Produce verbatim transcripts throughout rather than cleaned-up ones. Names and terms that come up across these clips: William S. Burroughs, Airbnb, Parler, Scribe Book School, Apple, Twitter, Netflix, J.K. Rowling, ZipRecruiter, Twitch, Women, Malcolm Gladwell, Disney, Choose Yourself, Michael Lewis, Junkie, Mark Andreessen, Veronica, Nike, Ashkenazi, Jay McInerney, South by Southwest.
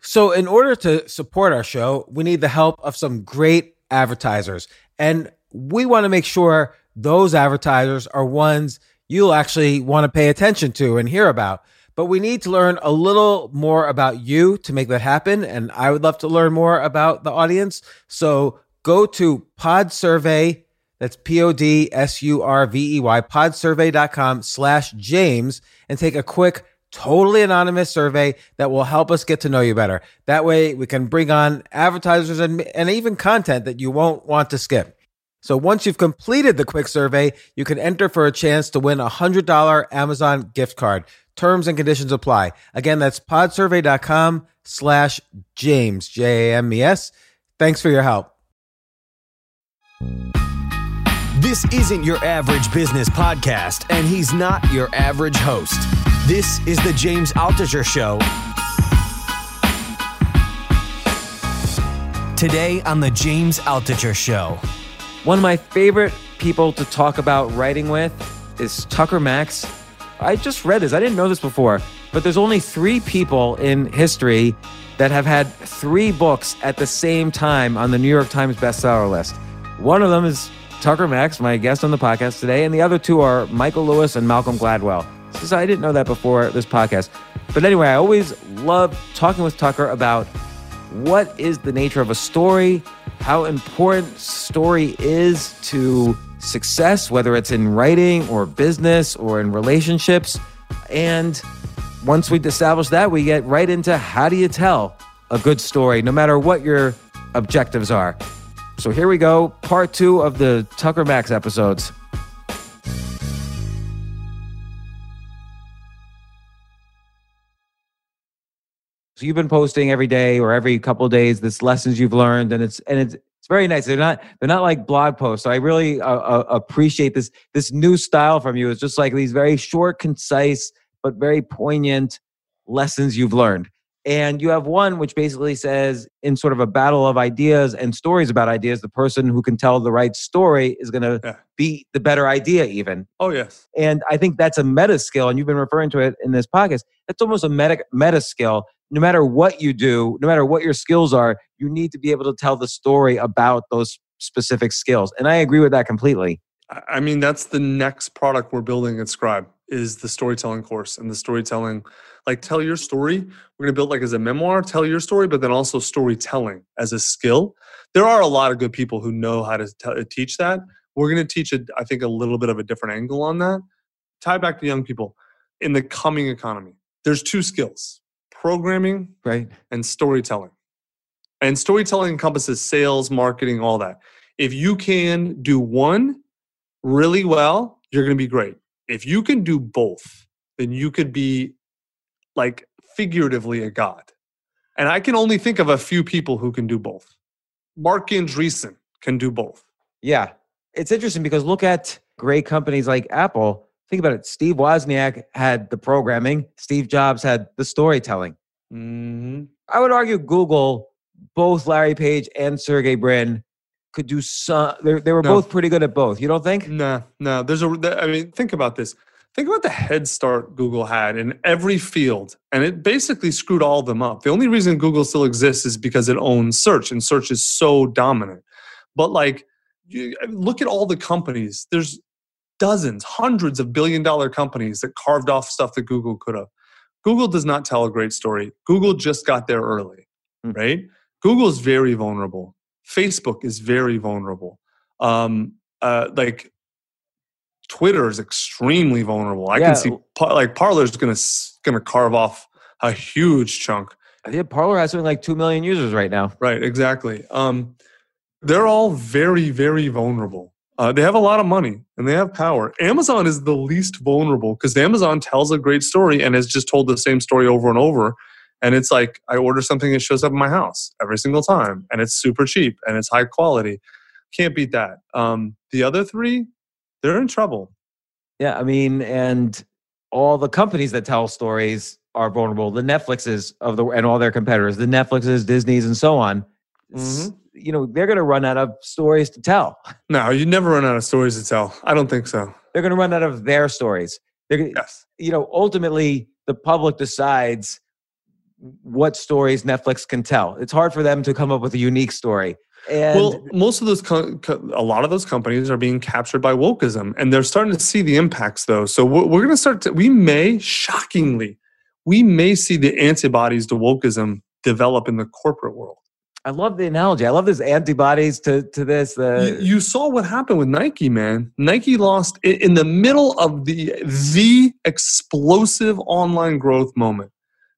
So in order to support our show, we need the help of some great advertisers. And we want to make sure those advertisers are ones you'll actually want to pay attention to and hear about. But we need to learn a little more about you to make that happen. And I would love to learn more about the audience. So go to PodSurvey, that's P O D S U R V E Y, podsurvey dot com slash James, and take a quick totally anonymous survey that will help us get to know you better. That way we can bring on advertisers and, and even content that you won't want to skip. So once you've completed the quick survey, you can enter for a chance to win a one hundred dollars Amazon gift card. Terms and conditions apply. Again, that's podsurvey dot com slash James, J A M E S. Thanks for your help. This isn't your average business podcast, and he's not your average host. This is the James Altucher Show. Today on the James Altucher Show. One of my favorite people to talk about writing with is Tucker Max. I just read this. I didn't know this before. But there's only three people in history that have had three books at the same time on the New York Times bestseller list. One of them is Tucker Max, my guest on the podcast today. And the other two are Michael Lewis and Malcolm Gladwell. So I didn't know that before this podcast. But anyway, I always love talking with Tucker about what is the nature of a story, how important story is to success, whether it's in writing or business or in relationships. And once we establish that, we get right into how do you tell a good story, no matter what your objectives are. So here we go, part two of the Tucker Max episodes. So you've been posting every day or every couple of days, this lessons you've learned, and it's and it's it's very nice. They're not they're not like blog posts. So I really uh, uh, appreciate this this new style from you. It's just like these very short, concise, but very poignant lessons you've learned. And you have one which basically says, in sort of a battle of ideas and stories about ideas, the person who can tell the right story is going to yeah. beat the better idea even. Oh, yes. And I think that's a meta skill, and you've been referring to it in this podcast. That's almost a meta, meta skill. No matter what you do, no matter what your skills are, you need to be able to tell the story about those specific skills. And I agree with that completely. I mean, that's the next product we're building at Scribe, is the storytelling course and the storytelling. Like, tell your story. We're going to build like as a memoir, tell your story, but then also storytelling as a skill. There are a lot of good people who know how to t- teach that. We're going to teach it, I think, a little bit of a different angle on that. Tie back to young people. In the coming economy, there's two skills. Programming, right, and storytelling. And storytelling encompasses sales, marketing, all that. If you can do one really well, you're going to be great. If you can do both, then you could be like figuratively a god. And I can only think of a few people who can do both. Mark Andreessen can do both. Yeah. It's interesting because look at great companies like Apple. Think about it. Steve Wozniak had the programming. Steve Jobs had the storytelling. Mm-hmm. I would argue Google, both Larry Page and Sergey Brin could do some. They were no. both pretty good at both. You don't think? No, no. There's a. I mean, think about this. Think about the head start Google had in every field, and it basically screwed all of them up. The only reason Google still exists is because it owns search, and search is so dominant. But like, you, look at all the companies. There's dozens, hundreds of billion dollar companies that carved off stuff that Google could have. Google does not tell a great story. Google just got there early, mm. right? Google is very vulnerable. Facebook is very vulnerable. Um, uh, like Twitter is extremely vulnerable. I yeah. can see like Parler is going to going to carve off a huge chunk. I think Parler has something like two million users right now. Right, exactly. Um, they're all very, very vulnerable. Uh, they have a lot of money and they have power. Amazon is the least vulnerable because Amazon tells a great story and has just told the same story over and over. And it's like, I order something that shows up in my house every single time. And it's super cheap and it's high quality. Can't beat that. Um, the other three, they're in trouble. Yeah, I mean, and all the companies that tell stories are vulnerable. The Netflixes of the and all their competitors, the Netflixes, Disneys, and so on. Mm-hmm. You know, they're going to run out of stories to tell. No, you never run out of stories to tell. I don't think so. They're going to run out of their stories. They're gonna, yes. You know, ultimately, the public decides what stories Netflix can tell. It's hard for them to come up with a unique story. And well, most of those, co- co- a lot of those companies are being captured by wokeism, and they're starting to see the impacts, though. So we're, we're going to start to, we may, shockingly, we may see the antibodies to wokeism develop in the corporate world. I love the analogy. I love this antibodies to, to this. Uh... You, you saw what happened with Nike, man. Nike lost in the middle of the the explosive online growth moment.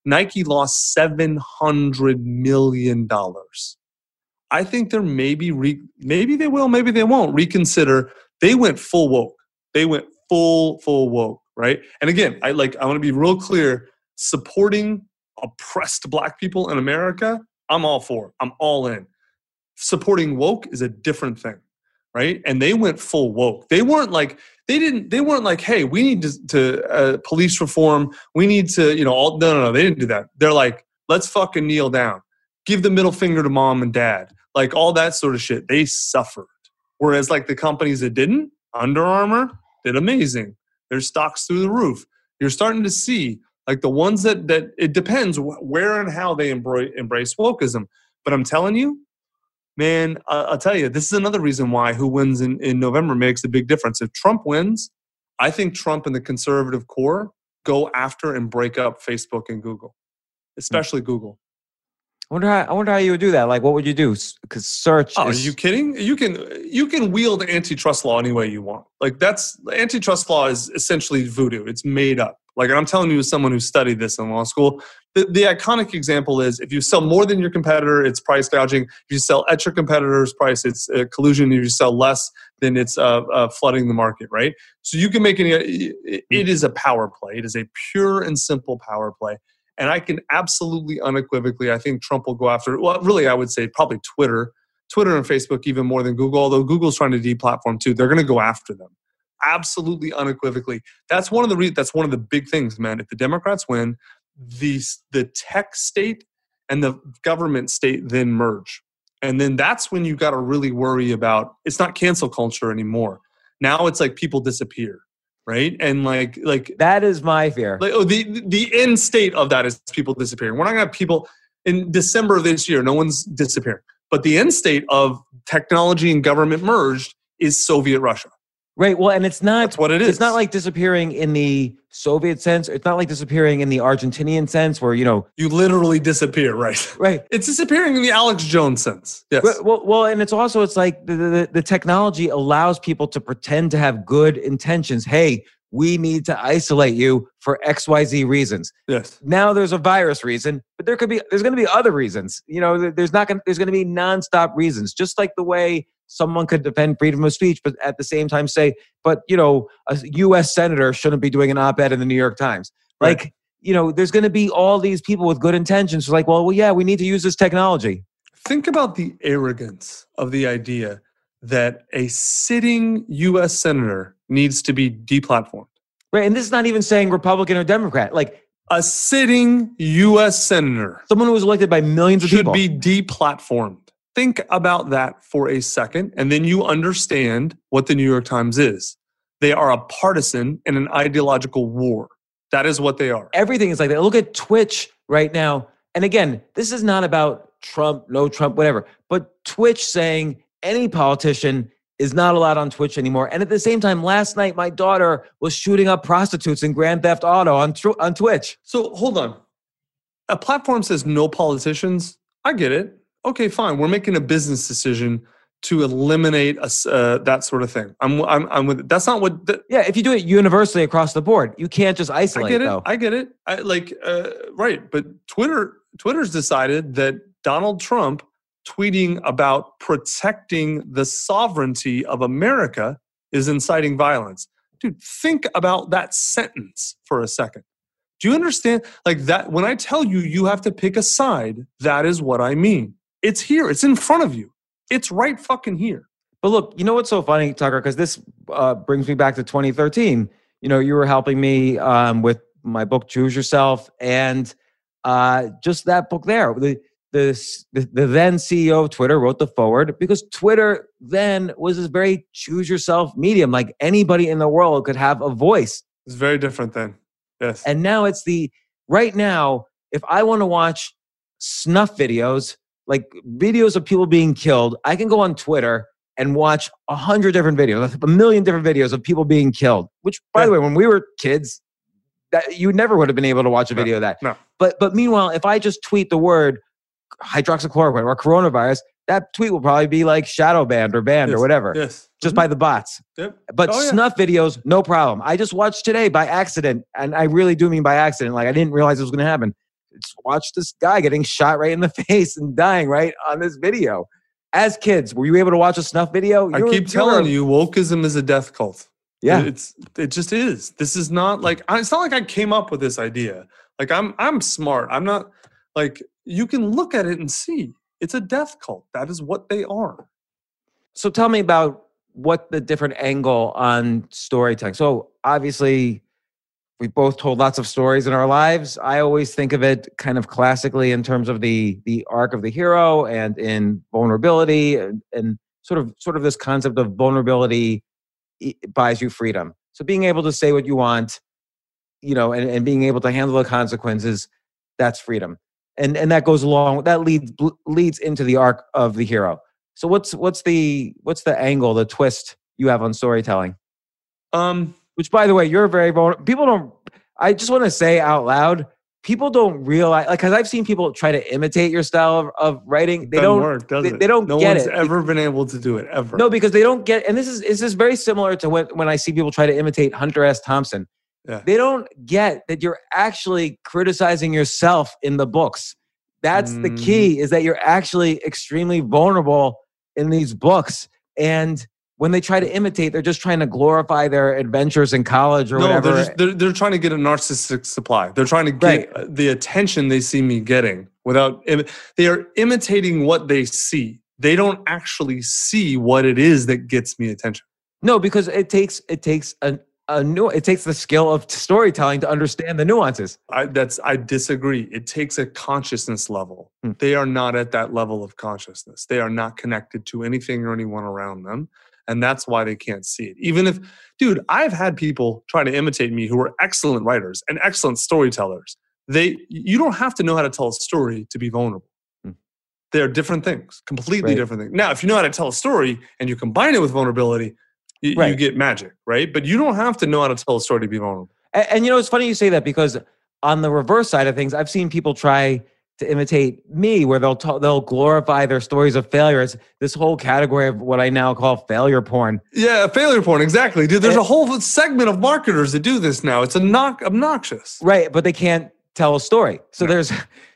Nike lost seven hundred million dollars. I think they're maybe, re- maybe they will, maybe they won't reconsider. They went full woke. They went full, full woke, right? And again, I like, I want to be real clear, supporting oppressed Black people in America, I'm all for it. I'm all in. Supporting woke is a different thing, right? And they went full woke. They weren't like, they didn't, they weren't like, hey, we need to, to uh, police reform. We need to, you know, all, no, no, no, they didn't do that. They're like, let's fucking kneel down. Give the middle finger to mom and dad. Like all that sort of shit. They suffered. Whereas like the companies that didn't, Under Armour, did amazing. Their stocks through the roof. You're starting to see like the ones that, that it depends where and how they embrace, embrace wokeism. But I'm telling you, man, I'll tell you, this is another reason why who wins in, in November makes a big difference. If Trump wins, I think Trump and the conservative core go after and break up Facebook and Google, especially mm-hmm. Google. I wonder how I wonder how you would do that. Like, what would you do? Because search. Oh, is... are you kidding? You can you can wield antitrust law any way you want. Like that's antitrust law is essentially voodoo. It's made up. Like, and I'm telling you, as someone who studied this in law school, the, the iconic example is if you sell more than your competitor, it's price gouging. If you sell at your competitor's price, it's uh, collusion. If you sell less, then it's uh, uh, flooding the market. Right. So you can make any. It, it is a power play. It is a pure and simple power play. And I can absolutely unequivocally, I think Trump will go after, well, really, I would say probably Twitter. Twitter and Facebook even more than Google, although Google's trying to deplatform too. They're going to go after them. Absolutely unequivocally. That's one of the re- that's one of the big things, man. If the Democrats win, the, the tech state and the government state then merge. And then that's when you got to really worry about, it's not cancel culture anymore. Now it's like people disappear. Right? And like, like that is my fear. Like, oh, the, the end state of that is people disappearing. We're not going to have people in December of this year. No one's disappearing. But the end state of technology and government merged is Soviet Russia. Right. Well, and it's not, that's what it is. It's not like disappearing in the Soviet sense. It's not like disappearing in the Argentinian sense where, you know, you literally disappear. Right. Right. It's disappearing in the Alex Jones sense. Yes. Well, well, and it's also, it's like the, the, the technology allows people to pretend to have good intentions. Hey, we need to isolate you for X Y Z reasons. Yes. Now there's a virus reason, but there could be, there's going to be other reasons. You know, there's not going, there's going to be nonstop reasons, just like the way someone could defend freedom of speech, but at the same time say, but, you know, a U S senator shouldn't be doing an op-ed in the New York Times. Like, right. You know, there's going to be all these people with good intentions who are like, well, well, yeah, we need to use this technology. Think about the arrogance of the idea that a sitting U S senator needs to be deplatformed. Right, and this is not even saying Republican or Democrat. Like, a sitting U S senator. Someone who was elected by millions of people. Should be deplatformed. Think about that for a second, and then you understand what the New York Times is. They are a partisan in an ideological war. That is what they are. Everything is like that. Look at Twitch right now. And again, this is not about Trump, no Trump, whatever. But Twitch saying any politician is not allowed on Twitch anymore. And at the same time, last night, my daughter was shooting up prostitutes in Grand Theft Auto on, on Twitch. So hold on. A platform says no politicians. I get it. Okay, fine. We're making a business decision to eliminate a, uh, that sort of thing. I'm, I'm, I'm with it. That's not what. The, yeah, if you do it universally across the board, you can't just isolate. I get it. Though. I get it. I, like, uh, right? But Twitter, Twitter's decided that Donald Trump tweeting about protecting the sovereignty of America is inciting violence. Dude, think about that sentence for a second. Do you understand? Like that, when I tell you, you have to pick a side, that is what I mean. It's here. It's in front of you. It's right fucking here. But look, you know what's so funny, Tucker? Because this uh, brings me back to twenty thirteen. You know, you were helping me um, with my book, Choose Yourself, and uh, just that book there. The, the, the then C E O of Twitter wrote the foreword because Twitter then was this very choose yourself medium. Like anybody in the world could have a voice. It's very different then. Yes. And now it's the, right now, if I want to watch snuff videos, like videos of people being killed, I can go on Twitter and watch a hundred different videos, a million different videos of people being killed, which by yeah. the way, when we were kids, that you never would have been able to watch a video no, of that. No. But but meanwhile, if I just tweet the word hydroxychloroquine or coronavirus, that tweet will probably be like shadow banned or banned yes. or whatever. Yes. Just mm-hmm. by the bots. Yep. But oh, snuff yeah. videos, no problem. I just watched today by accident, and I really do mean by accident. Like I didn't realize it was going to happen. Just watch this guy getting shot right in the face and dying right on this video. As kids, were you able to watch a snuff video? You're, I keep telling you, wokeism is a death cult. Yeah, it's it just is. This is not like it's not like I came up with this idea. Like I'm I'm smart. I'm not like you can look at it and see it's a death cult. That is what they are. So tell me about what the different angle on storytelling. So obviously, we both told lots of stories in our lives. I always think of it kind of classically in terms of the the arc of the hero and in vulnerability and, and sort of sort of this concept of vulnerability. It buys you freedom. So being able to say what you want, you know, and, and being able to handle the consequences, that's freedom. And and that goes along, that leads leads into the arc of the hero. So what's what's the what's the angle, the twist you have on storytelling? Um, Which by the way, you're very vulnerable. People don't, I just want to say out loud, people don't realize, like, because I've seen people try to imitate your style of, of writing. They don't work, does it? They don't get it. No one's ever been able to do it, ever. No, because they don't get, and this is, this is very similar to when, when I see people try to imitate Hunter S. Thompson. Yeah. They don't get that you're actually criticizing yourself in the books. That's mm. the key, is that you're actually extremely vulnerable in these books. And when they try to imitate, they're just trying to glorify their adventures in college or no, whatever. They're, just, they're, they're trying to get a narcissistic supply. They're trying to get right. the attention they see me getting without... They are imitating what they see. They don't actually see what it is that gets me attention. No, because it takes it takes a, a nu- it takes the skill of storytelling to understand the nuances. I, that's I disagree. It takes a consciousness level. Hmm. They are not at that level of consciousness. They are not connected to anything or anyone around them. And that's why they can't see it. Even if, dude, I've had people try to imitate me who were excellent writers and excellent storytellers. They, you don't have to know how to tell a story to be vulnerable. Mm. They're different things, completely right. different things. Now, if you know how to tell a story and you combine it with vulnerability, you, right. you get magic, right? But you don't have to know how to tell a story to be vulnerable. And, and you know, it's funny you say that because on the reverse side of things, I've seen people try to imitate me, where they'll t- they'll glorify their stories of failure. It's this whole category of what I now call failure porn. Yeah, failure porn, exactly, dude. There's it, a whole segment of marketers that do this now. It's a knock obnoxious, right? But they can't tell a story. So no. there's,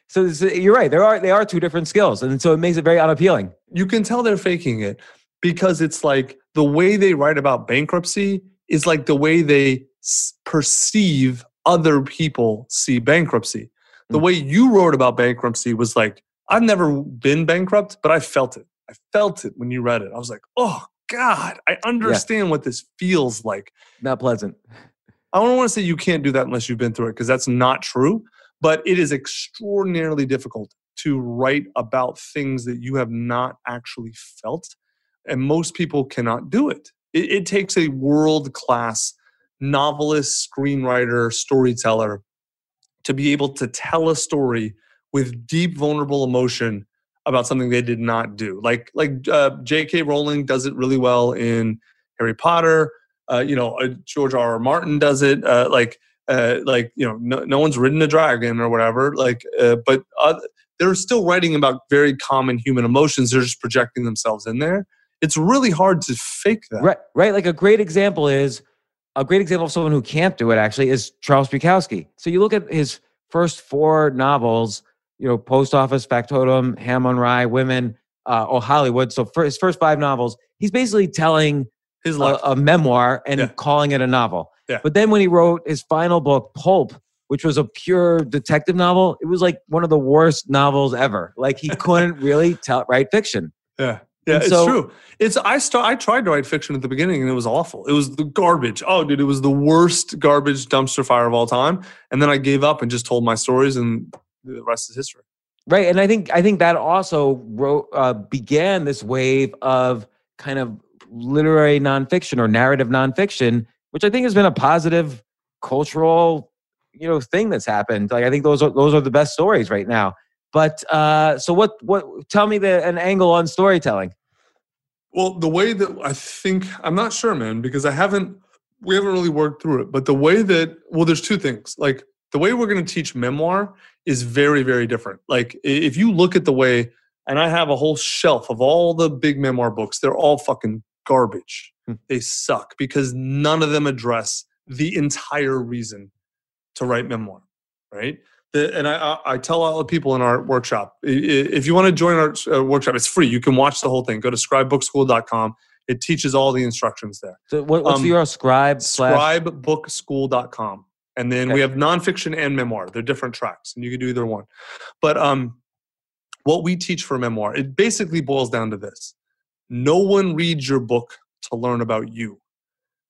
so this, you're right. There are they are two different skills, and so it makes it very unappealing. You can tell they're faking it because it's like the way they write about bankruptcy is like the way they s- perceive other people see bankruptcy. The way you wrote about bankruptcy was like, I've never been bankrupt, but I felt it. I felt it when you read it. I was like, oh, God, I understand yeah. what this feels like. Not pleasant. I don't want to say you can't do that unless you've been through it, because that's not true. But it is extraordinarily difficult to write about things that you have not actually felt. And most people cannot do it. It, it takes a world-class novelist, screenwriter, storyteller to be able to tell a story with deep, vulnerable emotion about something they did not do. Like like uh, J K Rowling does it really well in Harry Potter. Uh, you know, uh, George R R. Martin does it. Uh, like, uh, like you know, no, no one's ridden a dragon or whatever. Like, uh, But uh, they're still writing about very common human emotions. They're just projecting themselves in there. It's really hard to fake that. Right, right. Like a great example is... A great example of someone who can't do it, actually, is Charles Bukowski. So you look at his first four novels, you know, Post Office, Factotum, Ham on Rye, Women, uh, Oh Hollywood. So for his first five novels, he's basically telling his life. A, a memoir and yeah. calling it a novel. Yeah. But then when he wrote his final book, Pulp, which was a pure detective novel, it was like one of the worst novels ever. Like he couldn't really tell write fiction. Yeah. Yeah, so, it's true. It's I st- I tried to write fiction at the beginning and it was awful. It was the garbage. Oh, dude, it was the worst garbage dumpster fire of all time. And then I gave up and just told my stories, and the rest is history. Right, and I think I think that also wrote uh, began this wave of kind of literary nonfiction or narrative nonfiction, which I think has been a positive cultural, you know, thing that's happened. Like I think those are those are the best stories right now. But uh, so what, what, tell me the, an angle on storytelling. Well, the way that I think, I'm not sure, man, because I haven't, we haven't really worked through it. But the way that, well, there's two things. Like the way we're going to teach memoir is very, very different. Like if you look at the way, and I have a whole shelf of all the big memoir books, they're all fucking garbage. Hmm. They suck because none of them address the entire reason to write memoir, right? And I, I tell all the people in our workshop, if you want to join our workshop, it's free. You can watch the whole thing. Go to scribe book school dot com. It teaches all the instructions there. So what's um, your scribe? scribe book school dot com. And then okay. We have nonfiction and memoir. They're different tracks, and you can do either one. But um, what we teach for memoir, it basically boils down to this. No one reads your book to learn about you.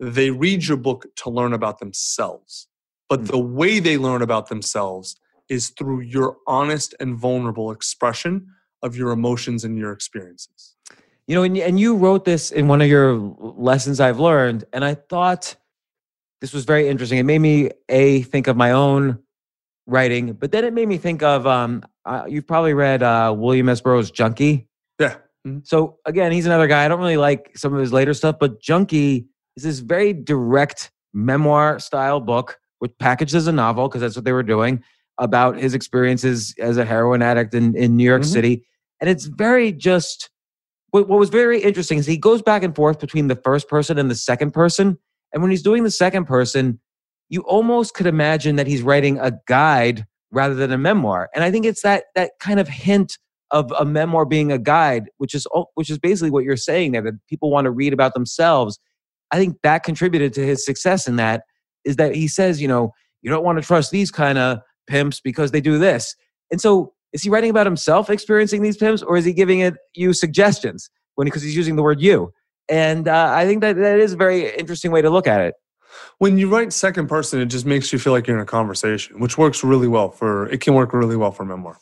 They read your book to learn about themselves. But mm-hmm. the way they learn about themselves is through your honest and vulnerable expression of your emotions and your experiences. You know, and, and you wrote this in one of your lessons I've learned, and I thought this was very interesting. It made me, A, think of my own writing, but then it made me think of, um, uh, you've probably read uh, William S. Burroughs' Junkie. Yeah. Mm-hmm. So again, he's another guy. I don't really like some of his later stuff, but Junkie is this very direct memoir-style book, which packaged as a novel, because that's what they were doing, about his experiences as a heroin addict in, in New York mm-hmm. City. And it's very just, what, what was very interesting is he goes back and forth between the first person and the second person. And when he's doing the second person, you almost could imagine that he's writing a guide rather than a memoir. And I think it's that that kind of hint of a memoir being a guide, which is which is basically what you're saying there, that people want to read about themselves. I think that contributed to his success in that, is that he says, you know, you don't want to trust these kind of pimps because they do this. And so is he writing about himself experiencing these pimps, or is he giving it you suggestions when, because he's using the word you? And uh, I think that that is a very interesting way to look at it. When you write second person, it just makes you feel like you're in a conversation, which works really well for, it can work really well for memoir.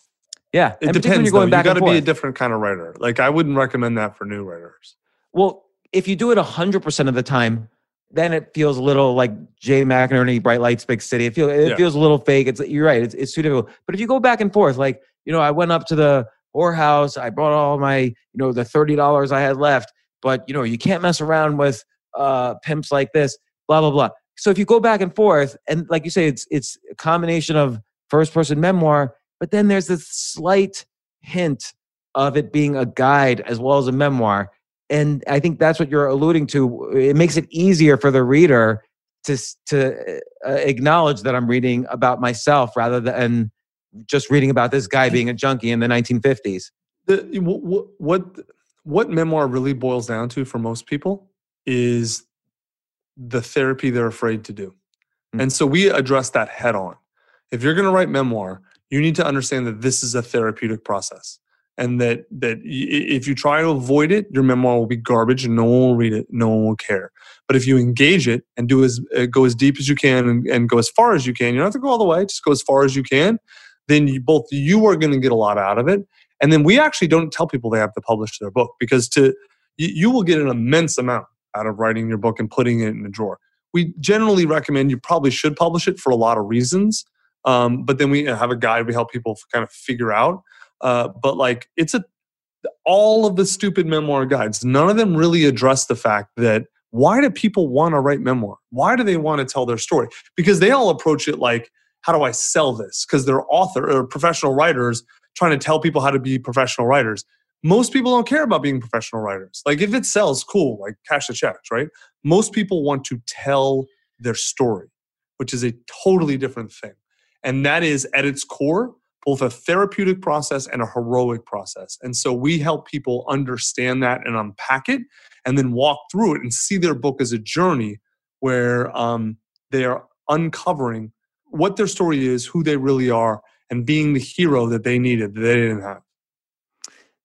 Yeah. It depends when you're going though. Back you got to be a different kind of writer. Like I wouldn't recommend that for new writers. Well, if you do it one hundred percent of the time, then it feels a little like Jay McInerney, Bright Lights, Big City. It feels it yeah. feels a little fake. It's you're right. It's it's too difficult. But if you go back and forth, like you know, I went up to the whorehouse. I brought all my you know the thirty dollars I had left. But you know, you can't mess around with uh, pimps like this. Blah blah blah. So if you go back and forth, and like you say, it's it's a combination of first person memoir, but then there's this slight hint of it being a guide as well as a memoir. And I think that's what you're alluding to. It makes it easier for the reader to to uh, acknowledge that I'm reading about myself rather than just reading about this guy being a junkie in the nineteen fifties. The, what, what, what memoir really boils down to for most people is the therapy they're afraid to do. Mm-hmm. And so we address that head on. If you're going to write memoir, you need to understand that this is a therapeutic process. And that that if you try to avoid it, your memoir will be garbage and no one will read it, no one will care. But if you engage it and do as uh, go as deep as you can and, and go as far as you can, you don't have to go all the way, just go as far as you can, then you, both you are going to get a lot out of it. And then we actually don't tell people they have to publish their book, because to you, you will get an immense amount out of writing your book and putting it in a drawer. We generally recommend you probably should publish it for a lot of reasons, um, but then we have a guide we help people kind of figure out. Uh, but like it's a, all of the stupid memoir guides, none of them really address the fact that why do people want to write memoir? Why do they want to tell their story? Because they all approach it like, how do I sell this? Because they're author or professional writers trying to tell people how to be professional writers. Most people don't care about being professional writers. Like if it sells, cool, like cash the checks, right? Most people want to tell their story, which is a totally different thing. And that is at its core, both a therapeutic process and a heroic process. And so we help people understand that and unpack it and then walk through it and see their book as a journey where um, they are uncovering what their story is, who they really are, and being the hero that they needed that they didn't have.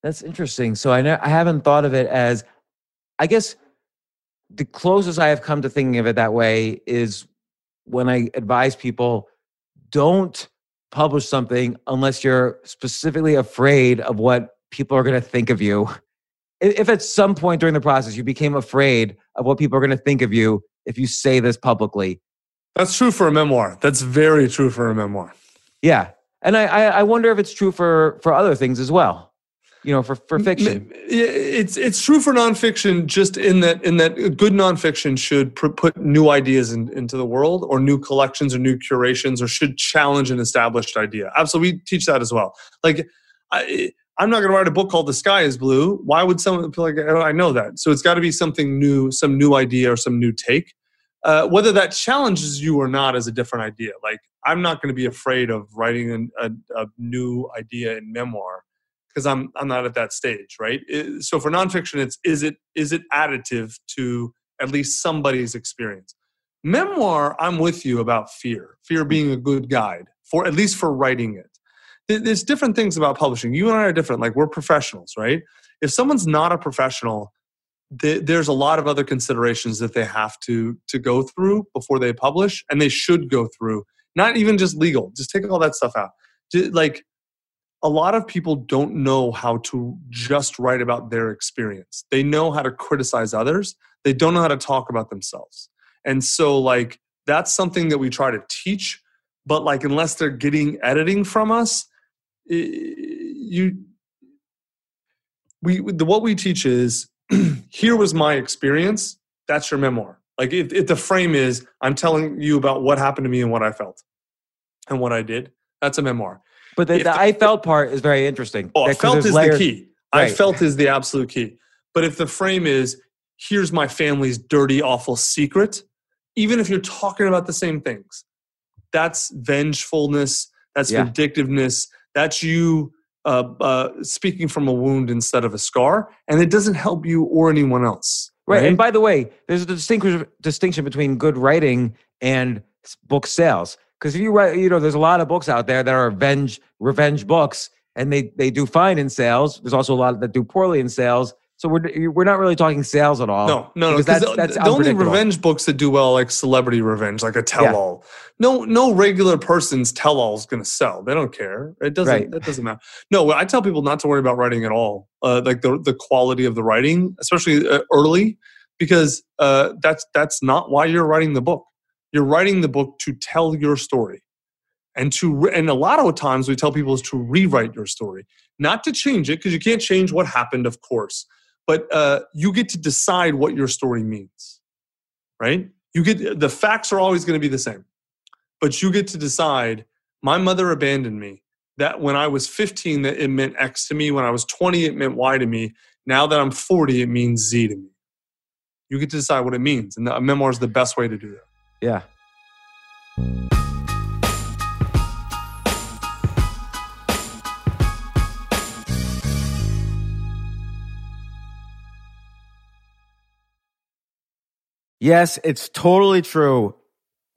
That's interesting. So I know, I haven't thought of it as, I guess the closest I have come to thinking of it that way is when I advise people, don't publish something unless you're specifically afraid of what people are going to think of you. If at some point during the process you became afraid of what people are going to think of you if you say this publicly. That's true for a memoir. That's very true for a memoir. Yeah. And I, I wonder if it's true for, for other things as well. You know, for, for fiction. It's it's true for nonfiction, just in that in that good nonfiction should pr- put new ideas in, into the world, or new collections or new curations, or should challenge an established idea. Absolutely. We teach that as well. Like, I, I'm not going to write a book called The Sky is Blue. Why would someone feel like, I know that? So it's got to be something new, some new idea or some new take. Uh, whether that challenges you or not is a different idea. Like, I'm not going to be afraid of writing an, a, a new idea in memoir, because I'm I'm not at that stage, right? It, so for nonfiction, it's is it is it additive to at least somebody's experience. Memoir, I'm with you about fear. Fear being a good guide, for at least for writing it. There's different things about publishing. You and I are different. Like, we're professionals, right? If someone's not a professional, th- there's a lot of other considerations that they have to to go through before they publish, and they should go through. Not even just legal. Just take all that stuff out. Just, like. A lot of people don't know how to just write about their experience. They know how to criticize others. They don't know how to talk about themselves. And so, like, that's something that we try to teach. But, like, unless they're getting editing from us, you, we, the, what we teach is, here was my experience. That's your memoir. Like, if, if the frame is, I'm telling you about what happened to me and what I felt and what I did, that's a memoir. But the, the, the I felt part is very interesting. Oh, I felt is layers. The key. Right. I felt is the absolute key. But if the frame is, here's my family's dirty, awful secret, even if you're talking about the same things, that's vengefulness, that's yeah. vindictiveness, that's you uh, uh, speaking from a wound instead of a scar, and it doesn't help you or anyone else. Right, right? And by the way, there's a distinction distinction between good writing and book sales. Because if you write, you know, there's a lot of books out there that are revenge, revenge books, and they, they do fine in sales. There's also a lot that do poorly in sales. So we're we're not really talking sales at all. No, no, no. That's, that's the only revenge books that do well, like celebrity revenge, like a tell-all. Yeah. No, no regular person's tell-all is going to sell. They don't care. It doesn't. Right. That doesn't matter. No, I tell people not to worry about writing at all. Uh, like the the quality of the writing, especially early, because uh, that's that's not why you're writing the book. You're writing the book to tell your story, and to and a lot of times we tell people is to rewrite your story, not to change it, because you can't change what happened, of course. But uh, you get to decide what your story means, right? You get the facts are always going to be the same, but you get to decide. My mother abandoned me. That when I was fifteen, that it meant X to me. When I was twenty, it meant Y to me. Now that I'm forty, it means Z to me. You get to decide what it means, and a memoir is the best way to do that. Yeah. Yes, it's totally true.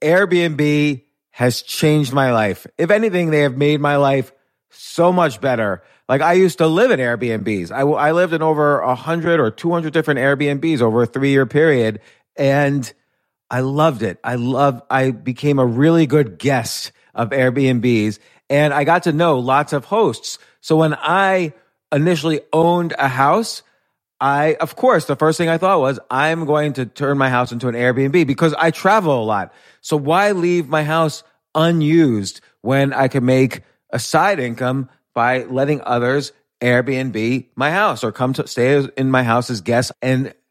Airbnb has changed my life. If anything, they have made my life so much better. Like, I used to live in Airbnbs. I, I lived in over one hundred or two hundred different Airbnbs over a three-year period, and I loved it. I love. I became a really good guest of Airbnbs, and I got to know lots of hosts. So when I initially owned a house, I, of course, the first thing I thought was, I'm going to turn my house into an Airbnb because I travel a lot. So why leave my house unused when I can make a side income by letting others Airbnb my house or come to stay in my house as guests? And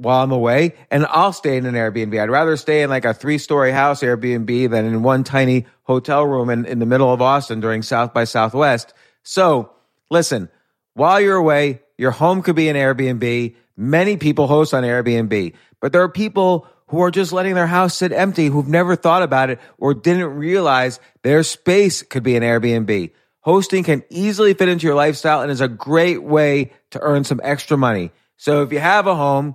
while I'm away, and I'll stay in an Airbnb. I'd rather stay in like a three-story house Airbnb than in one tiny hotel room in, in the middle of Austin during South by Southwest. So listen, While you're away, your home could be an Airbnb. Many people host on Airbnb, but there are people who are just letting their house sit empty, who've never thought about it or didn't realize their space could be an Airbnb. Hosting can easily fit into your lifestyle and is a great way to earn some extra money. So if you have a home,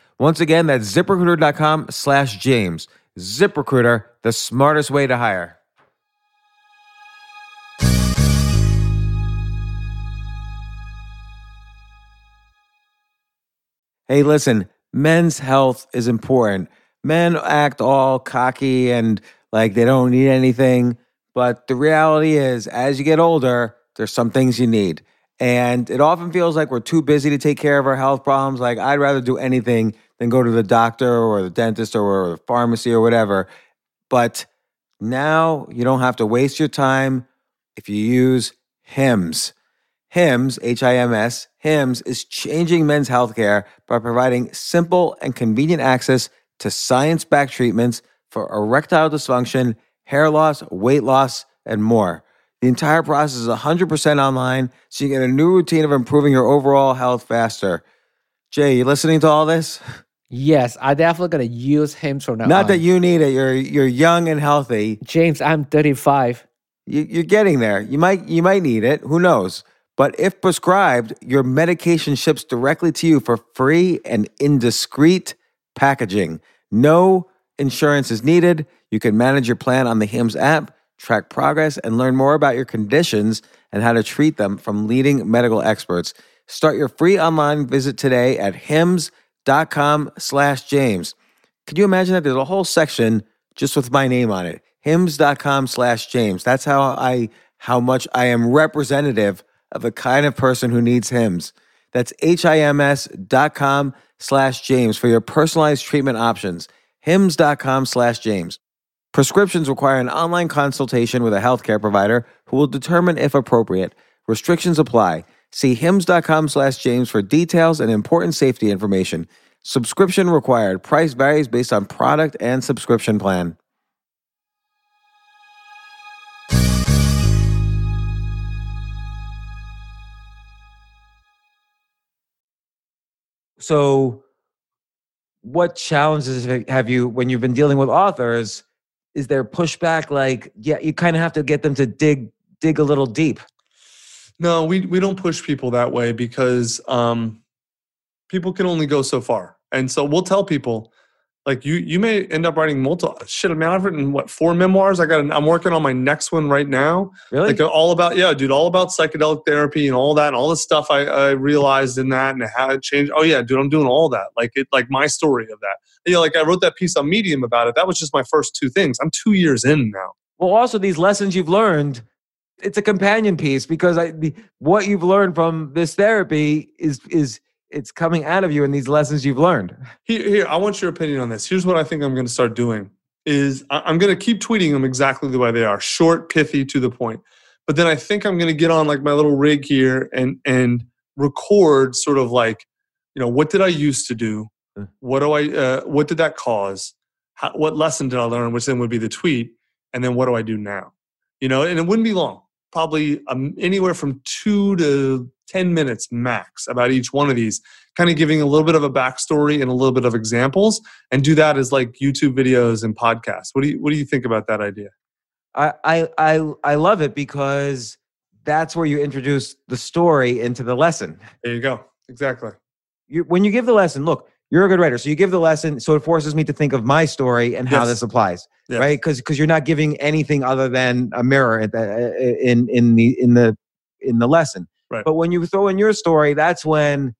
Once again, that's ZipRecruiter.com slash James. ZipRecruiter, the smartest way to hire. Hey, listen, men's health is important. Men act all cocky and like they don't need anything. But the reality is, as you get older, there's some things you need. And it often feels like we're too busy to take care of our health problems. Like, I'd rather do anything than go to the doctor or the dentist or the pharmacy or whatever. But now you don't have to waste your time if you use Hims. Hims, H I M S, Hims is changing men's healthcare by providing simple and convenient access to science-backed treatments for erectile dysfunction, hair loss, weight loss, and more. The entire process is one hundred percent online, so you get a new routine of improving your overall health faster. Jay, you listening to all this? Yes, I'm definitely going to use Hims from now on. Not that you need it. You're you're young and healthy. James, I'm thirty-five. You, you're getting there. You might you might need it. Who knows? But if prescribed, your medication ships directly to you for free and indiscreet packaging. No insurance is needed. You can manage your plan on the Hims app, track progress, and learn more about your conditions and how to treat them from leading medical experts. Start your free online visit today at hims.com slash James. Could you imagine that? There's a whole section just with my name on it. Hims.com slash James. That's how I how much I am representative of the kind of person who needs Hims. That's H I M S dot com slash James for your personalized treatment options. Hims.com slash James. Prescriptions require an online consultation with a healthcare provider who will determine if appropriate. Restrictions apply. See Hims.com slash James for details and important safety information. Subscription required. Price varies based on product and subscription plan. So what challenges have you, when you've been dealing with authors, is there pushback? Like, yeah, you kind of have to get them to dig dig a little deep. No, we, we don't push people that way because um, people can only go so far. And so we'll tell people, like, you you may end up writing multiple, shit, I mean, I've written, what, four memoirs? I got an, I'm working on my next one right now. Really? Like, all about, yeah, dude, all about psychedelic therapy and all that and all the stuff I, I realized in that and how it changed. Oh, yeah, dude, I'm doing all that. Like, it, like my story of that. You know, like, I wrote that piece on Medium about it. That was just my first two things. I'm two years in now. Well, also these lessons you've learned, it's a companion piece, because I, the, what you've learned from this therapy is, is it's coming out of you in these lessons you've learned. Here, here, I want your opinion on this. Here's what I think I'm going to start doing is I, I'm going to keep tweeting them exactly the way they are, short, pithy, to the point. But then I think I'm going to get on like my little rig here and and record sort of like, you know, what did I used to do? What do I? Uh, what did that cause? How, what lesson did I learn? Which then would be the tweet. And then what do I do now? You know, and it wouldn't be long. Probably um, anywhere from two to ten minutes max about each one of these, kind of giving a little bit of a backstory and a little bit of examples, and do that as like YouTube videos and podcasts. What do you What do you think about that idea? I I I, I love it, because that's where you introduce the story into the lesson. There you go. Exactly. You, when you give the lesson, look, you're a good writer. So you give the lesson, so it forces me to think of my story and how yes. this applies, yes. right? Because because you're not giving anything other than a mirror at the, in in the in the in the lesson. Right. But when you throw in your story, that's when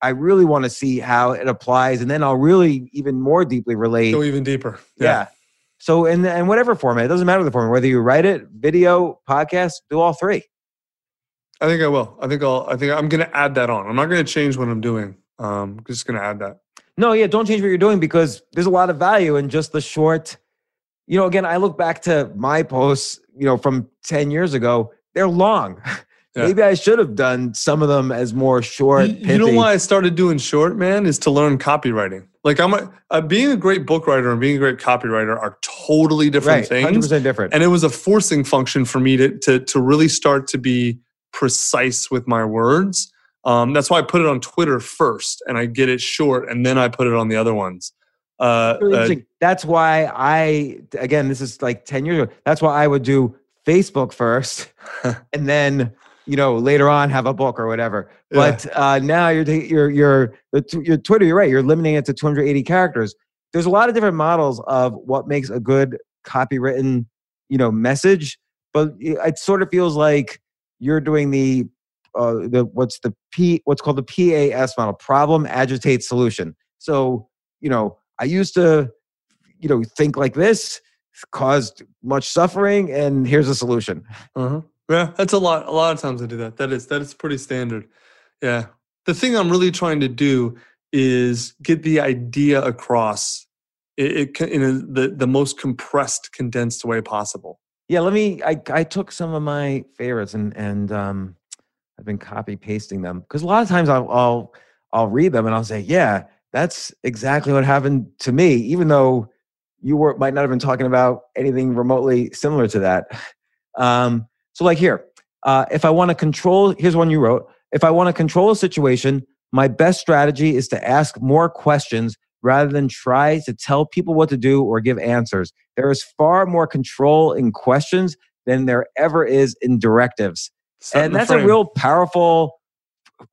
I really want to see how it applies, and then I'll really even more deeply relate. Go even deeper. Yeah. yeah. So in and whatever format, it doesn't matter the format, whether you write it, video, podcast, do all three. I think I will. I think I'll. I think I'm going to add that on. I'm not going to change what I'm doing. Um, I'm just going to add that. No, yeah, don't change what you're doing, because there's a lot of value in just the short, you know, again, I look back to my posts, you know, from ten years ago, they're long. Yeah. Maybe I should have done some of them as more short. You, you know why I started doing short, man, is to learn copywriting. Like I'm a, uh, being a great book writer and being a great copywriter are totally different right, things. one hundred percent different. And it was a forcing function for me to, to, to really start to be precise with my words. Um, that's why I put it on Twitter first, and I get it short, and then I put it on the other ones. Uh, uh, that's why I, again, this is like ten years ago. That's why I would do Facebook first, and then you know later on have a book or whatever. But yeah. uh, now you're you're you're your Twitter. You're right. You're limiting it to two hundred eighty characters. There's a lot of different models of what makes a good copywritten, you know, message. But it sort of feels like you're doing the Uh, the, what's the P? What's called the P A S model: problem, agitate, solution. So you know, I used to, you know, think like this caused much suffering, and here's a solution. Uh-huh. Yeah, that's a lot. A lot of times I do that. That is that is pretty standard. Yeah. The thing I'm really trying to do is get the idea across it, it in a, the the most compressed, condensed way possible. Yeah. Let me. I I took some of my favorites and and. Um, I've been copy pasting them, because a lot of times I'll, I'll I'll read them and I'll say, yeah, that's exactly what happened to me, even though you were might not have been talking about anything remotely similar to that. Um, so like here, uh, if I want to control, here's one you wrote. If I want to control a situation, my best strategy is to ask more questions rather than try to tell people what to do or give answers. There is far more control in questions than there ever is in directives. And that's frame. a real powerful,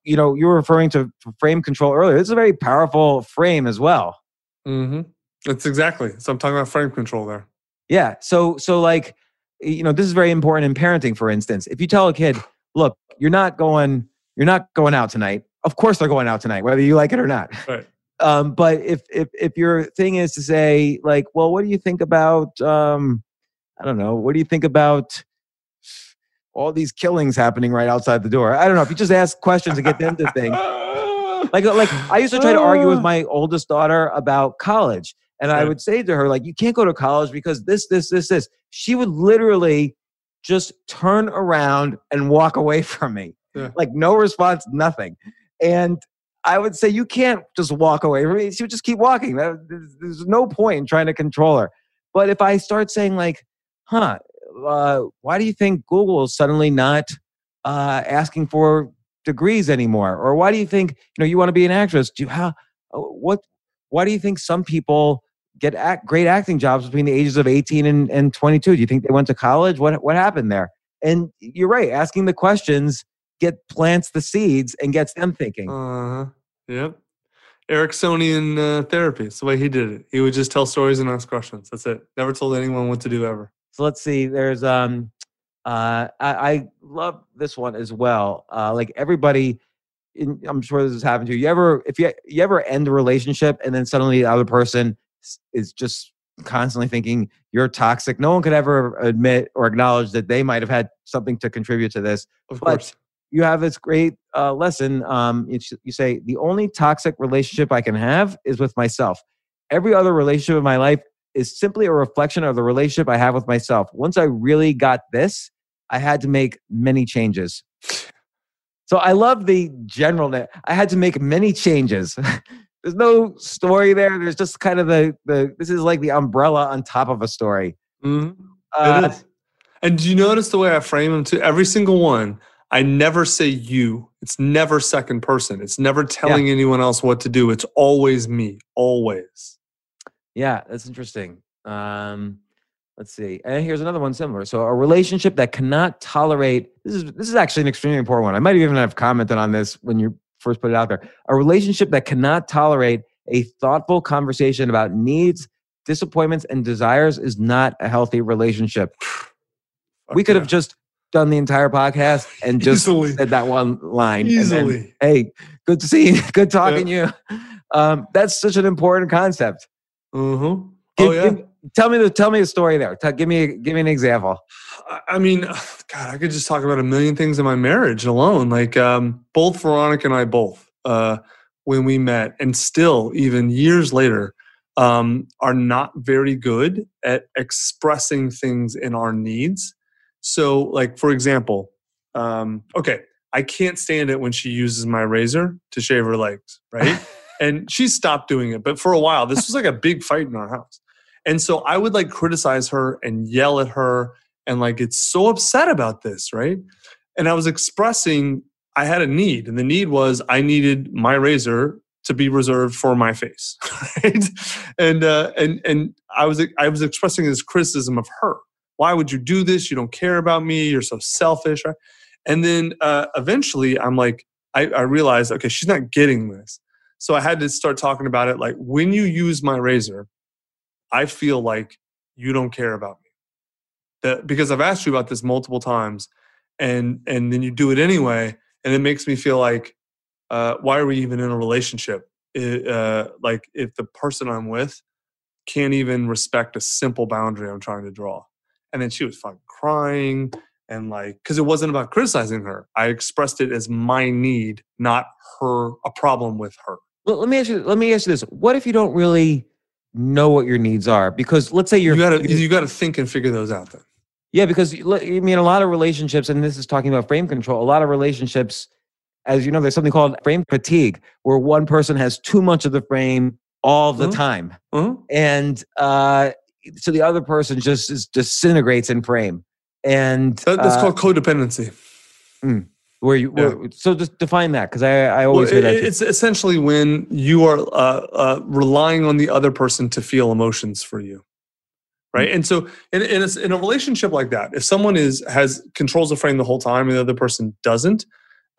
you know, you were referring to frame control earlier. This is a very powerful frame as well. Mm-hmm. That's exactly. So I'm talking about frame control there. Yeah. So, so like, you know, this is very important in parenting, for instance. If you tell a kid, look, you're not going, you're not going out tonight. Of course they're going out tonight, whether you like it or not. Right. Um, but if, if, if your thing is to say like, well, what do you think about, um, I don't know, what do you think about all these killings happening right outside the door? I don't know. If you just ask questions and get them to think. Like, like I used to try to argue with my oldest daughter about college. And I would say to her, like, you can't go to college because this, this, this, this. She would literally just turn around and walk away from me. Yeah. Like, no response, nothing. And I would say, you can't just walk away from me. She would just keep walking. There's no point in trying to control her. But if I start saying, like, huh, Uh, why do you think Google is suddenly not uh, asking for degrees anymore? Or why do you think, you know, you want to be an actress? Do you, how, what, why do you think some people get act, great acting jobs between the ages of eighteen and, and twenty-two? Do you think they went to college? What, what happened there? And you're right. Asking the questions get plants the seeds and gets them thinking. Uh, yep. Ericksonian uh, therapy. It's the way he did it. He would just tell stories and ask questions. That's it. Never told anyone what to do ever. So let's see, there's, um, uh, I, I love this one as well. Uh, like everybody, in, I'm sure this has happened to you. You ever, if you, you ever end a relationship and then suddenly the other person is just constantly thinking you're toxic. No one could ever admit or acknowledge that they might have had something to contribute to this. Of but course. You have this great uh, lesson. Um, you, you say, the only toxic relationship I can have is with myself. Every other relationship in my life is simply a reflection of the relationship I have with myself. Once I really got this, I had to make many changes. So I love the general, I had to make many changes. There's no story there. There's just kind of the, the this is like the umbrella on top of a story. Mm-hmm. Uh, it is. And do you notice the way I frame them too? Every single one, I never say you. It's never second person. It's never telling yeah. anyone else what to do. It's always me, always. Yeah, that's interesting. Um, let's see. And here's another one similar. So a relationship that cannot tolerate, this is this is actually an extremely important one. I might even have commented on this when you first put it out there. A relationship that cannot tolerate a thoughtful conversation about needs, disappointments, and desires is not a healthy relationship. Okay. We could have just done the entire podcast and just Easily. said that one line. Easily. Then, hey, good to see you. Good talking yeah. to you. Um, that's such an important concept. Mm-hmm. Give, oh, yeah. give, tell me the tell me a story there. Tell, give me give me an example. I mean, God, I could just talk about a million things in my marriage alone. Like um, both Veronica and I both, uh, when we met, and still even years later, um, are not very good at expressing things in our needs. So, like for example, um, okay, I can't stand it when she uses my razor to shave her legs, right? And she stopped doing it. But for a while, this was like a big fight in our house. And so I would like criticize her and yell at her and like get so upset about this, right? And I was expressing, I had a need. And the need was I needed my razor to be reserved for my face, right? And uh, and and I was I was expressing this criticism of her. Why would you do this? You don't care about me. You're so selfish, right? And then uh, eventually I'm like, I, I realized, okay, she's not getting this. So I had to start talking about it like, when you use my razor, I feel like you don't care about me. That, because I've asked you about this multiple times, and and then you do it anyway, and it makes me feel like, uh, why are we even in a relationship? It, uh, like if the person I'm with can't even respect a simple boundary I'm trying to draw. And then she was fucking crying, and like, because it wasn't about criticizing her. I expressed it as my need, not her, a problem with her. Well, let me ask you. Let me ask you this: what if you don't really know what your needs are? Because let's say you're you got to you got to think and figure those out. Then yeah, because I mean, a lot of relationships, and this is talking about frame control. A lot of relationships, as you know, there's something called frame fatigue, where one person has too much of the frame all the mm-hmm. time, mm-hmm. and uh, so the other person just is, disintegrates in frame. And that, that's uh, called codependency. Mm. Where you yeah. where, so just define that, because I, I always well, hear that. It, it's essentially when you are uh, uh, relying on the other person to feel emotions for you, right? Mm-hmm. And so in in a, in a relationship like that, if someone is has controls the frame the whole time and the other person doesn't,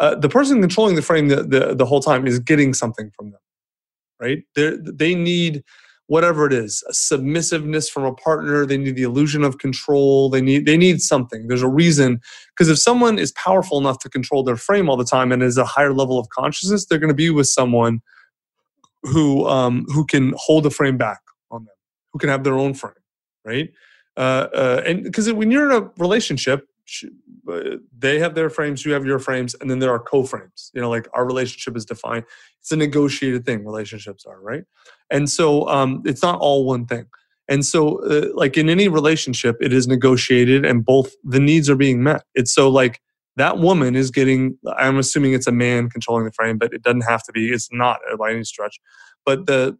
uh, the person controlling the frame the, the the whole time is getting something from them, right? They they need. Whatever it is, a submissiveness from a partner, they need the illusion of control, they need they need something. There's a reason. Because if someone is powerful enough to control their frame all the time and is a higher level of consciousness, they're going to be with someone who um, who can hold the frame back on them, who can have their own frame, right? Uh, uh, and because when you're in a relationship, they have their frames, you have your frames, and then there are co-frames. You know, like our relationship is defined. It's a negotiated thing, relationships are, right? And so um, it's not all one thing. And so uh, like in any relationship, it is negotiated and both the needs are being met. It's so like that woman is getting, I'm assuming it's a man controlling the frame, but it doesn't have to be. It's not by any stretch. But the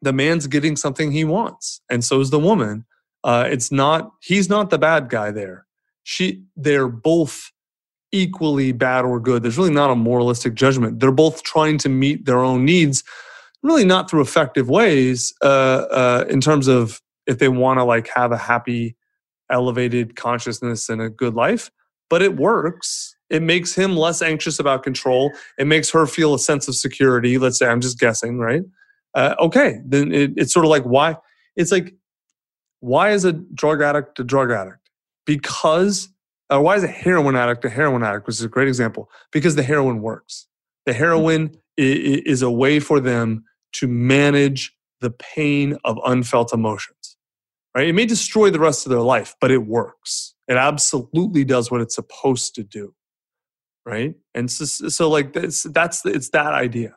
the man's getting something he wants. And so is the woman. Uh, it's not, he's not the bad guy there. She, they're both equally bad or good. There's really not a moralistic judgment. They're both trying to meet their own needs, really not through effective ways. Uh, uh, in terms of if they want to like have a happy, elevated consciousness and a good life, but it works. It makes him less anxious about control. It makes her feel a sense of security. Let's say I'm just guessing, right? Uh, okay, then it, it's sort of like why it's like why is a drug addict a drug addict? Because, uh, why is a heroin addict a heroin addict, which is a great example? Because the heroin works. The heroin mm-hmm. is, is a way for them to manage the pain of unfelt emotions. Right? It may destroy the rest of their life, but it works. It absolutely does what it's supposed to do. Right? And so, so like, that's, that's it's that idea.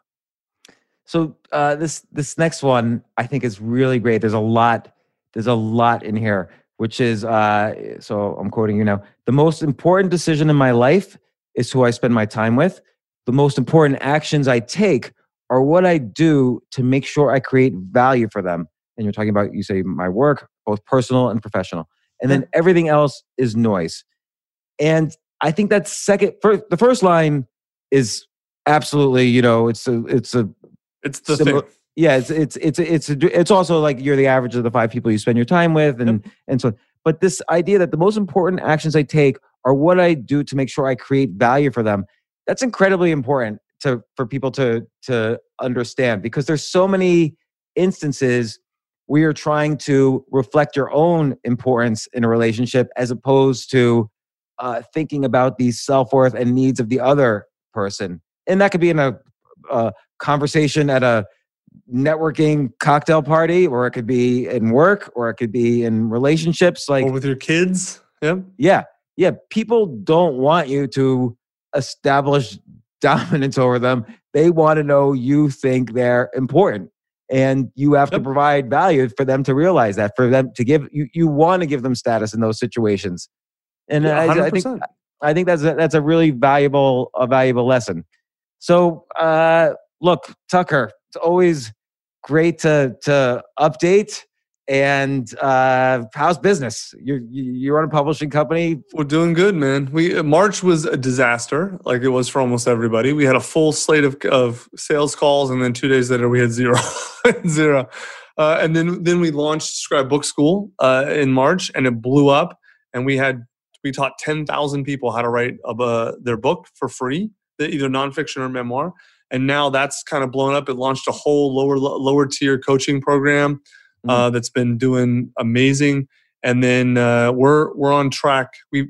So uh, this this next one, I think, is really great. There's a lot, there's a lot in here, which is, uh, so I'm quoting you now, the most important decision in my life is who I spend my time with. The most important actions I take are what I do to make sure I create value for them. And you're talking about, you say, my work, both personal and professional. And then everything else is noise. And I think that second, first, the first line is absolutely, you know, it's a, it's a, it's the similar, thing. Yeah, it's it's it's it's a, it's also like you're the average of the five people you spend your time with, and yep. and so. But this idea that the most important actions I take are what I do to make sure I create value for them. That's incredibly important to for people to to understand, because there's so many instances where you're trying to reflect your own importance in a relationship as opposed to uh, thinking about the self-worth and needs of the other person, and that could be in a uh, conversation at a networking cocktail party, or it could be in work, or it could be in relationships, like or with your kids. Yeah. Yeah. Yeah. People don't want you to establish dominance over them. They want to know you think they're important, and you have yep. to provide value for them to realize that, for them to give you, you want to give them status in those situations. And yeah, I, I think, I think that's a, that's a really valuable, a valuable lesson. So, uh, look, Tucker, it's always great to to update. And uh, how's business? You're you're on a publishing company. We're doing good, man. We March was a disaster, like it was for almost everybody. We had a full slate of of sales calls, and then two days later we had zero, zero. Uh, and then then we launched Scribe Book School uh, in March, and it blew up. And we had we taught ten thousand people how to write a, uh, their book for free, either nonfiction or memoir. And now that's kind of blown up. It launched a whole lower lower tier coaching program mm-hmm. uh, that's been doing amazing. And then uh, we're we're on track. We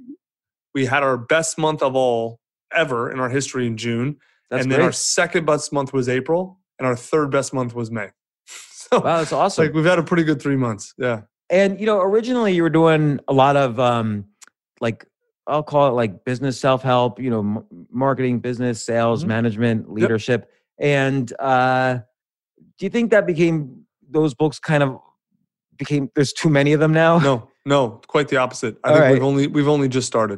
we had our best month of all ever in our history in June, that's and great. Then our second best month was April, and our third best month was May. So, wow, that's awesome! Like we've had a pretty good three months. Yeah. And you know, originally you were doing a lot of um, like. I'll call it like business self-help, you know, marketing, business, sales, mm-hmm. management, leadership. Yep. And uh, do you think that became, those books kind of became, there's too many of them now? No, no, quite the opposite. I All think right. we've only, we've only just started.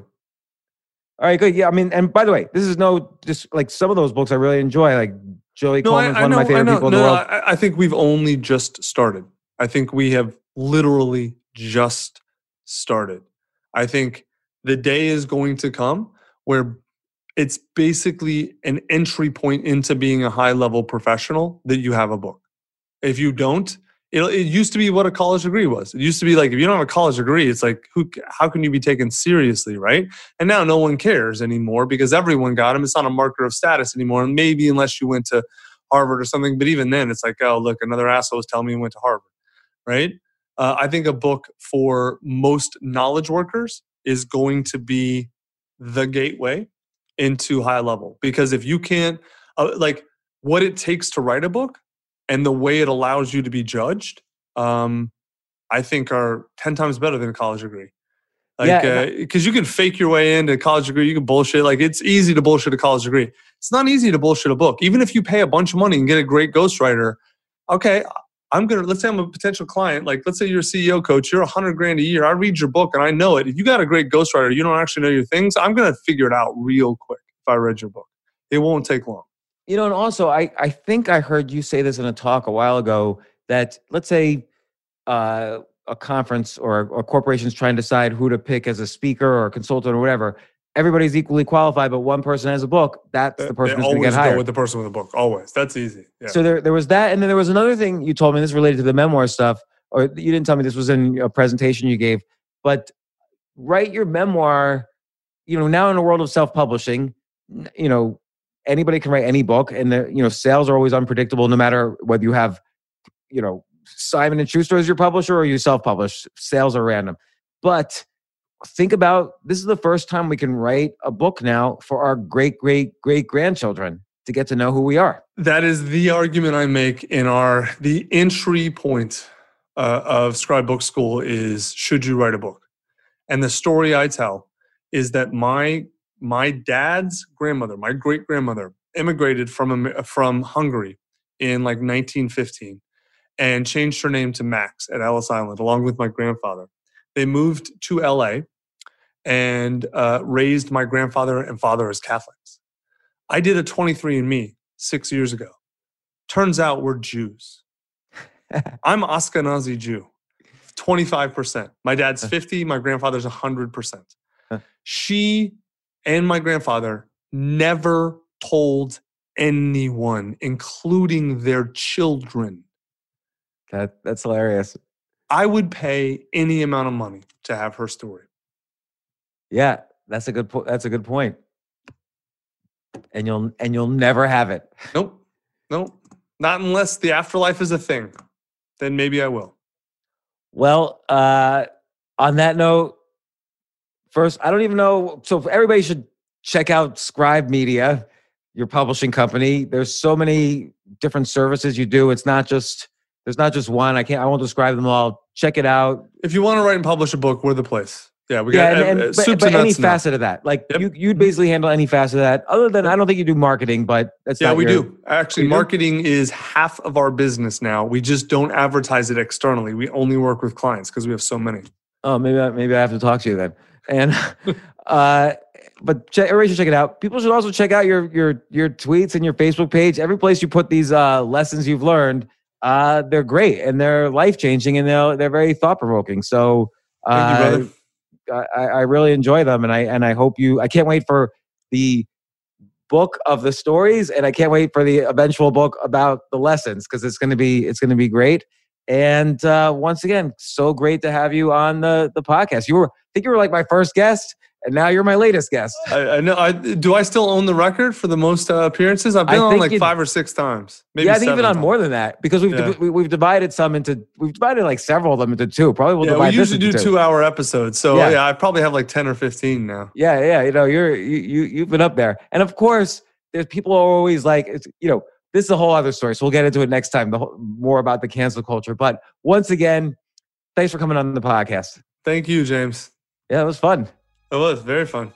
All right, good. Yeah, I mean, and by the way, this is no, just like some of those books I really enjoy, like Joey no, Coleman's I, I one know, of my favorite people in no, the world. I, I think we've only just started. I think we have literally just started. I think the day is going to come where it's basically an entry point into being a high-level professional that you have a book. If you don't, it, it used to be what a college degree was. It used to be like, if you don't have a college degree, it's like, who? How can you be taken seriously, right? And now no one cares anymore because everyone got them. It's not a marker of status anymore. And maybe unless you went to Harvard or something, but even then it's like, oh, look, another asshole was telling me he went to Harvard, right? Uh, I think a book for most knowledge workers is going to be the gateway into high level. Because if you can't, uh, like what it takes to write a book and the way it allows you to be judged, um, I think are ten times better than a college degree. Like, yeah, uh, cause you can fake your way into a college degree. You can bullshit. Like it's easy to bullshit a college degree. It's not easy to bullshit a book. Even if you pay a bunch of money and get a great ghostwriter. Okay. I'm going to, let's say I'm a potential client. Like, let's say you're a C E O coach, you're a hundred grand a year. I read your book and I know it. If you got a great ghostwriter, you don't actually know your things. I'm going to figure it out real quick. If I read your book, it won't take long. You know, and also I, I think I heard you say this in a talk a while ago that let's say uh, a conference or a corporation's trying to decide who to pick as a speaker or a consultant or whatever. Everybody's equally qualified, but one person has a book. That's the person they who's going to get hired. Always go with the person with a book. Always. That's easy. Yeah. So there, there was that. And then there was another thing you told me. This is related to the memoir stuff. Or you didn't tell me this was in a presentation you gave. But write your memoir. You know, now in a world of self-publishing, you know, anybody can write any book. And, the, you know, sales are always unpredictable no matter whether you have, you know, Simon and Schuster as your publisher or you self-publish. Sales are random. But think about, this is the first time we can write a book now for our great, great, great grandchildren to get to know who we are. That is the argument I make in our, the entry point uh, of Scribe Book School is, should you write a book? And the story I tell is that my my dad's grandmother, my great-grandmother, immigrated from from Hungary in like nineteen fifteen and changed her name to Max at Ellis Island, along with my grandfather. They moved to L A and uh, raised my grandfather and father as Catholics. I did a twenty-three and me six years ago. Turns out we're Jews. I'm Ashkenazi Jew, twenty-five percent. My dad's fifty, my grandfather's one hundred percent. She and my grandfather never told anyone, including their children. That, that's hilarious. I would pay any amount of money to have her story. Yeah, that's a good po- that's a good point. And you'll and you'll never have it. Nope. Nope. Not unless the afterlife is a thing. Then maybe I will. Well, uh, on that note, first, I don't even know. So everybody should check out Scribe Media, your publishing company. There's so many different services you do. It's not just there's not just one. I can't I won't describe them all. Check it out. If you want to write and publish a book, we're the place. Yeah, we got yeah, and, and, uh, but, but any facet now. Of that. Like yep. you you'd basically handle any facet of that. Other than I don't think you do marketing, but that's yeah, not we your, do. Actually, marketing do? is half of our business now. We just don't advertise it externally. We only work with clients because we have so many. Oh, maybe I, maybe I have to talk to you then. And uh, but check, everybody should check it out. People should also check out your your your tweets and your Facebook page. Every place you put these uh, lessons you've learned, uh, they're great and they're life changing and they're they're very thought provoking. So uh, thank you, brother. I, I really enjoy them, and I and I hope you. I can't wait for the book of the stories, and I can't wait for the eventual book about the lessons because it's gonna be it's gonna be great. And uh, once again, so great to have you on the the podcast. You were, I think you were like my first guest, and now you're my latest guest. I, I know. I, do I still own the record for the most uh, appearances? I've been on like five or six times. Maybe yeah, I think even on more than that because we've yeah. di- we've divided some into we've divided like several of them into two. Probably we'll yeah, divide we usually this into do two hour episodes. So yeah. yeah, I probably have like ten or fifteen now. Yeah, yeah. You know, you're you, you you've been up there, and of course, there's people are always like, it's, you know. This is a whole other story, so we'll get into it next time, the whole, more about the cancel culture. But once again, thanks for coming on the podcast. Thank you, James. Yeah, it was fun. It was very fun.